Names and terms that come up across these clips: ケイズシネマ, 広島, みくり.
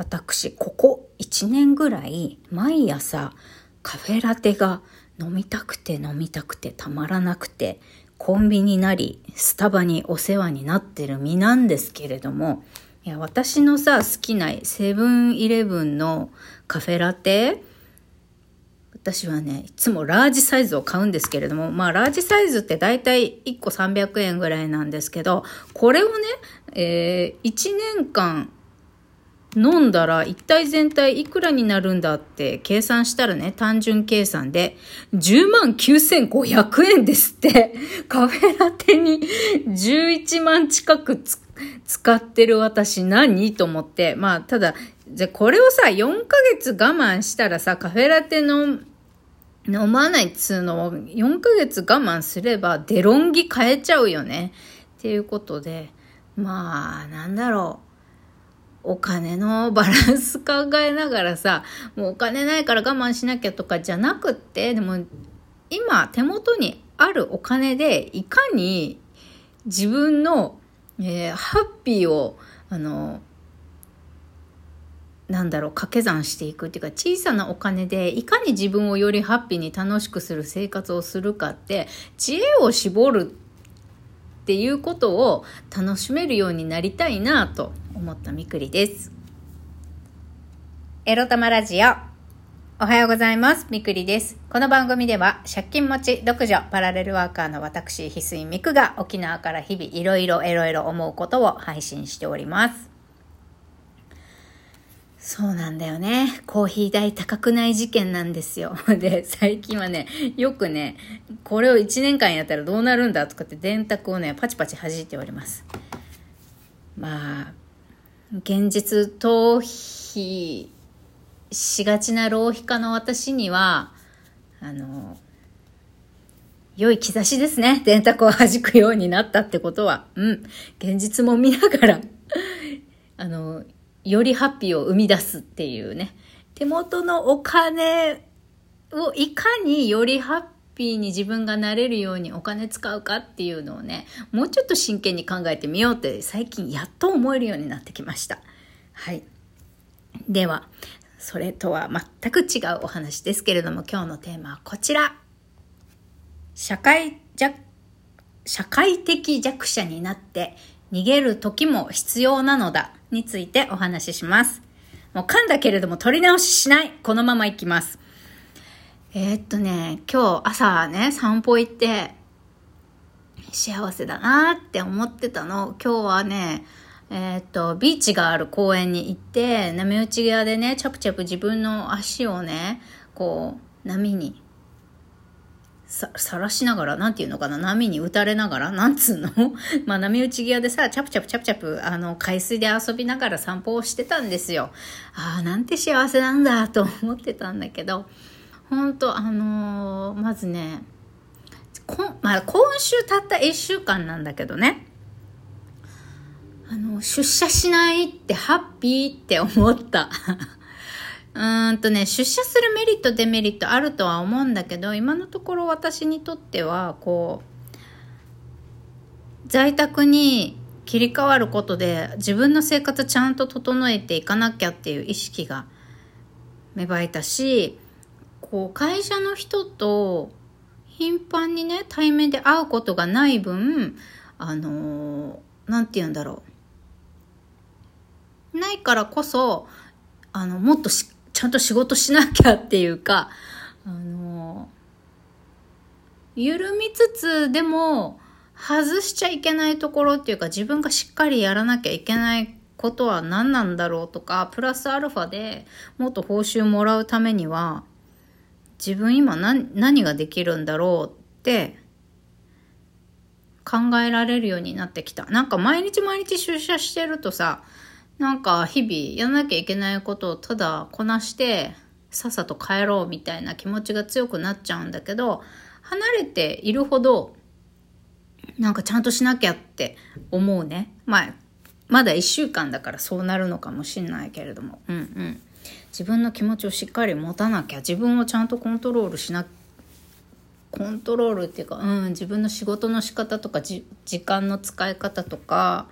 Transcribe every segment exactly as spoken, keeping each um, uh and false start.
私ここいちねんぐらい毎朝カフェラテが飲みたくて飲みたくてたまらなくて、コンビニなりスタバにお世話になってる身なんですけれども、いや私のさ好きなセブンイレブンのカフェラテ、私はねいつもラージサイズを買うんですけれども、まあラージサイズってだいたいいっこさんびゃくえんぐらいなんですけど、これをね、えー、いちねんかん飲んだら一体全体いくらになるんだって計算したらね、単純計算でじゅうまんきゅうせんごひゃくえんですって。カフェラテにじゅういちまん近くつ使ってる私何と思って、まあただじゃこれをさよんかげつ我慢したらさ、カフェラテの飲まないっつうのをよんかげつ我慢すればデロンギ買えちゃうよねっていうことで、まあなんだろう、お金のバランス考えながらさ、もうお金ないから我慢しなきゃとかじゃなくって、でも今手元にあるお金でいかに自分の、えー、ハッピーをあのなんだろう掛け算していくっていうか、小さなお金でいかに自分をよりハッピーに楽しくする生活をするかって、知恵を絞るっていうことを楽しめるようになりたいなと思ったみくりです。エロ玉ラジオ、おはようございます。みくりです。この番組では借金持ち独女パラレルワーカーの私翡翠みくが沖縄から日々いろいろエロエロ思うことを配信しております。そうなんだよね、コーヒー代高くない事件なんですよ。で最近はねよくねこれをいちねんかんやったらどうなるんだとかって電卓をねパチパチ弾いております。まあ現実逃避しがちな浪費家の私にはあの良い兆しですね。電卓を弾くようになったってことは、うん、現実も見ながらあのよりハッピーを生み出すっていうね、手元のお金をいかによりハッピーに自分がなれるようにお金使うかっていうのをね、もうちょっと真剣に考えてみようって最近やっと思えるようになってきました。はい。ではそれとは全く違うお話ですけれども、今日のテーマはこちら。社会弱、社会的弱者になって逃げる時も必要なのだについてお話しします。もう噛んだけれども取り直ししない、このままいきます。えー、っとね今日朝ね散歩行って幸せだなって思ってたの。今日はねえー、っとビーチがある公園に行って波打ち際でねチャプチャプ自分の足をねこう波にさ、さらしながら、なんていうのかな、波に打たれながら、なんつうのまあ波打ち際でさ、チャプチャプチャプチャプ、あの、海水で遊びながら散歩をしてたんですよ。ああ、なんて幸せなんだ、と思ってたんだけど、ほんと、あのー、まずね、こまあ、今週たったいっしゅうかんなんだけどね、あの、出社しないってハッピーって思った。うーんとね、出社するメリットデメリットあるとは思うんだけど、今のところ私にとってはこう在宅に切り替わることで自分の生活ちゃんと整えていかなきゃっていう意識が芽生えたし、こう会社の人と頻繁にね対面で会うことがない分、あのー、なんて言うんだろう、ないからこそあのもっとしちゃんと仕事しなきゃっていうか、あの緩みつつでも外しちゃいけないところっていうか、自分がしっかりやらなきゃいけないことは何なんだろうとか、プラスアルファでもっと報酬もらうためには自分今 何, 何ができるんだろうって考えられるようになってきた。なんか毎日毎日出社してるとさ、なんか日々やらなきゃいけないことをただこなしてさっさと帰ろうみたいな気持ちが強くなっちゃうんだけど、離れているほどなんかちゃんとしなきゃって思うね。まあ、まだいっしゅうかんだからそうなるのかもしれないけれども、うんうん、自分の気持ちをしっかり持たなきゃ、自分をちゃんとコントロールしなきゃ、コントロールっていうか、うん、自分の仕事の仕方とかじ時間の使い方とか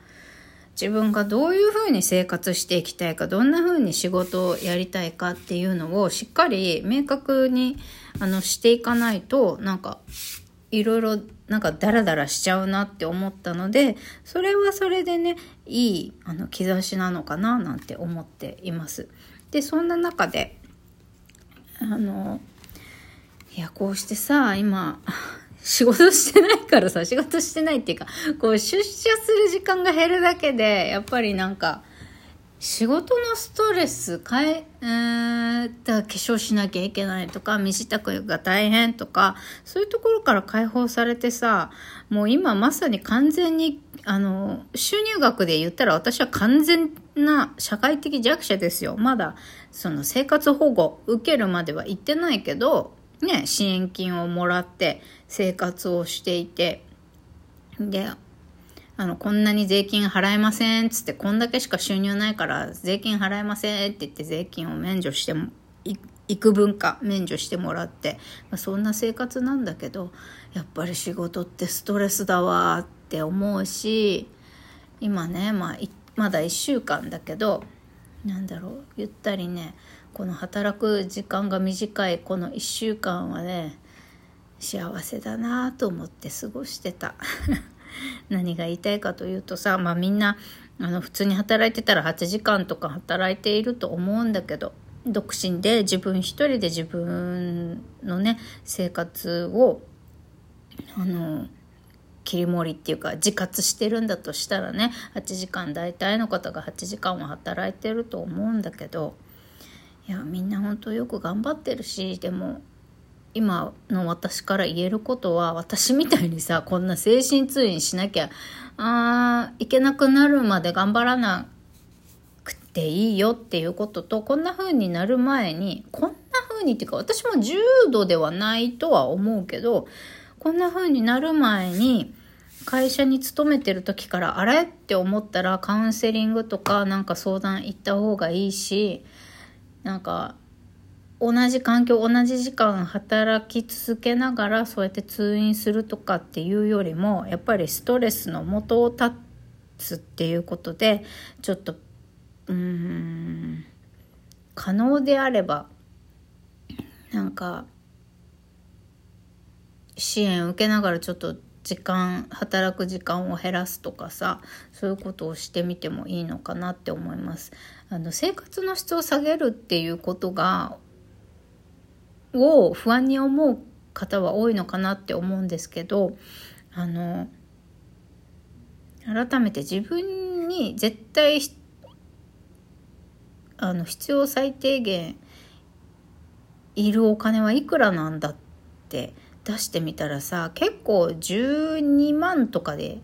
自分がどういうふうに生活していきたいか、どんなふうに仕事をやりたいかっていうのをしっかり明確にあのしていかないと、なんかいろいろなんかダラダラしちゃうなって思ったので、それはそれでね、いいあの兆しなのかななんて思っています。で、そんな中であのいやこうしてさ、今仕事してないからさ、仕事してないっていうか、こう出社する時間が減るだけで、やっぱりなんか仕事のストレス変え、えー、化粧しなきゃいけないとか、身支度が大変とか、そういうところから解放されてさ、もう今まさに完全に、あの、収入額で言ったら私は完全な社会的弱者ですよ。まだ、その生活保護受けるまでは行ってないけど、ね、支援金をもらって生活をしていて、で、あのこんなに税金払えませんっつって、こんだけしか収入ないから税金払えませんって言って、税金を免除しても幾分か免除してもらって、まあ、そんな生活なんだけど、やっぱり仕事ってストレスだわって思うし、今ね、まあ、まだいっしゅうかんだけど、なんだろう、ゆったりね、この働く時間が短いこのいっしゅうかんはね、幸せだなと思って過ごしてた。何が言いたいかというとさ、まあ、みんなあの普通に働いてたらはちじかんとか働いていると思うんだけど、独身で自分一人で自分のね生活をあの切り盛りっていうか自活してるんだとしたらね、はちじかん、大体の方がはちじかんは働いてると思うんだけど、いやみんな本当よく頑張ってるし、でも今の私から言えることは、私みたいにさ、こんな精神通院しなきゃあいけなくなるまで頑張らなくていいよっていうことと、こんな風になる前に、こんな風にっていうか、私も重度ではないとは思うけど、こんな風になる前に会社に勤めてる時から、あれって思ったらカウンセリングとかなんか相談行った方がいいし、なんか同じ環境、同じ時間働き続けながらそうやって通院するとかっていうよりも、やっぱりストレスの元を断つっていうことで、ちょっとうーん可能であればなんか支援受けながらちょっと時間、働く時間を減らすとかさ、そういうことをしてみてもいいのかなって思います。あの生活の質を下げるっていうことがを不安に思う方は多いのかなって思うんですけど、あの改めて自分に絶対あの必要最低限いるお金はいくらなんだって出してみたらさ、結構じゅうにまんとかで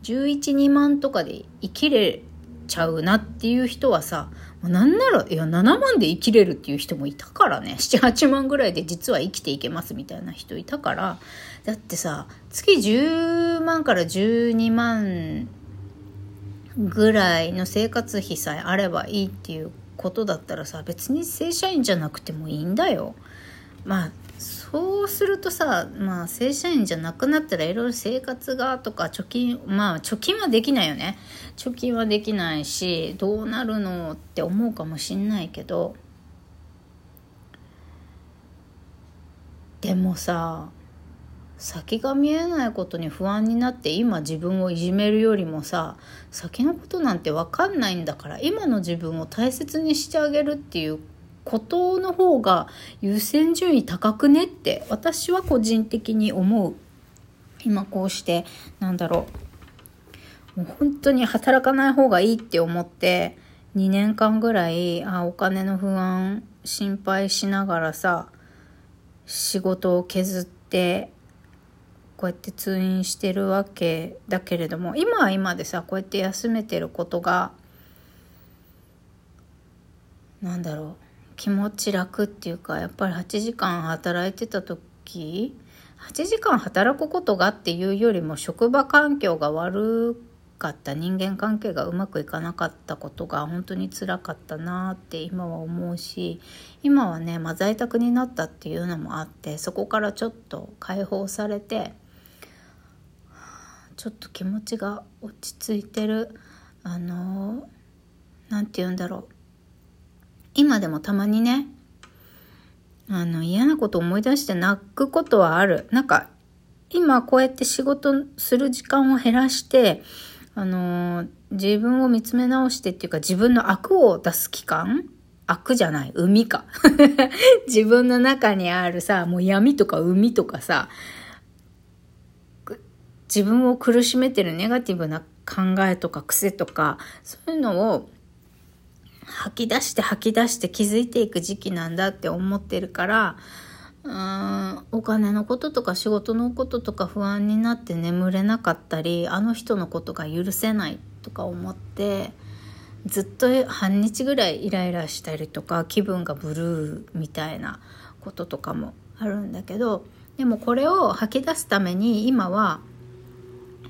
じゅういち、にまんとかで生きれちゃうなっていう人はさ、なんならいやななまんで生きれるっていう人もいたからね、なな、はちまんぐらいで実は生きていけますみたいな人いたから、だってさ、月じゅうまんからじゅうにまんぐらいの生活費さえあればいいっていうことだったらさ、別に正社員じゃなくてもいいんだよ。まあそうするとさ、まあ正社員じゃなくなったらいろいろ生活がとか、貯金、まあ貯金はできないよね。貯金はできないし、どうなるのって思うかもしんないけど、でもさ、先が見えないことに不安になって今自分をいじめるよりもさ、先のことなんて分かんないんだから今の自分を大切にしてあげるっていうことの方が優先順位高くねって私は個人的に思う。今こうしてなんだろう、もう本当に働かない方がいいって思ってにねんかんぐらいあお金の不安心配しながらさ、仕事を削ってこうやって通院してるわけだけれども、今は今でさ、こうやって休めてることがなんだろう、気持ち楽っていうか、やっぱりはちじかん働いてた時、はちじかん働くことがっていうよりも、職場環境が悪かった、人間関係がうまくいかなかったことが本当に辛かったなって今は思うし、今はね、まあ、在宅になったっていうのもあって、そこからちょっと解放されて、ちょっと気持ちが落ち着いてる。あのなんて言うんだろう、今でもたまにね、あの嫌なこと思い出して泣くことはある。なんか今こうやって仕事する時間を減らして、あのー、自分を見つめ直してっていうか、自分の悪を出す期間、悪じゃない、海か自分の中にあるさ、もう闇とか海とかさ、自分を苦しめてるネガティブな考えとか癖とか、そういうのを吐き出して吐き出して気づいていく時期なんだって思ってるから、うーん、お金のこととか仕事のこととか不安になって眠れなかったり、あの人のことが許せないとか思ってずっと半日ぐらいイライラしたりとか、気分がブルーみたいなこととかもあるんだけど、でもこれを吐き出すために今は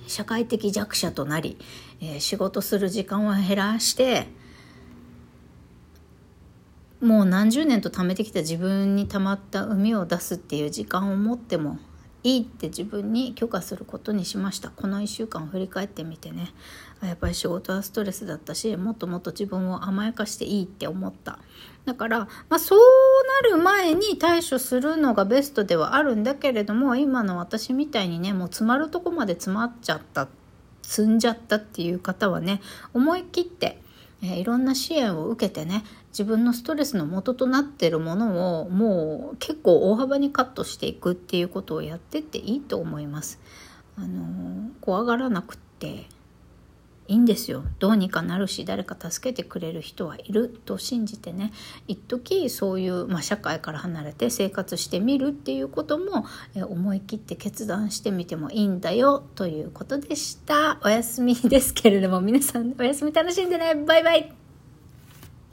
社会的弱者となり、えー、仕事する時間を減らして、もう何十年と貯めてきた自分に溜まった海を出すっていう時間を持ってもいいって自分に許可することにしました。このいっしゅうかんを振り返ってみてね、やっぱり仕事はストレスだったし、もっともっと自分を甘やかしていいって思った。だから、まあ、そうなる前に対処するのがベストではあるんだけれども、今の私みたいにね、もう詰まるとこまで詰まっちゃった、積んじゃったっていう方はね、思い切って、えー、いろんな支援を受けてね、自分のストレスの元となっているものをもう結構大幅にカットしていくっていうことをやってっていいと思います。あのー、怖がらなくていいんですよ。どうにかなるし、誰か助けてくれる人はいると信じてね、一時そういう、まあ、社会から離れて生活してみるっていうことも、えー、思い切って決断してみてもいいんだよということでした。お休みですけれども、皆さんお休み楽しんでね。バイバイ。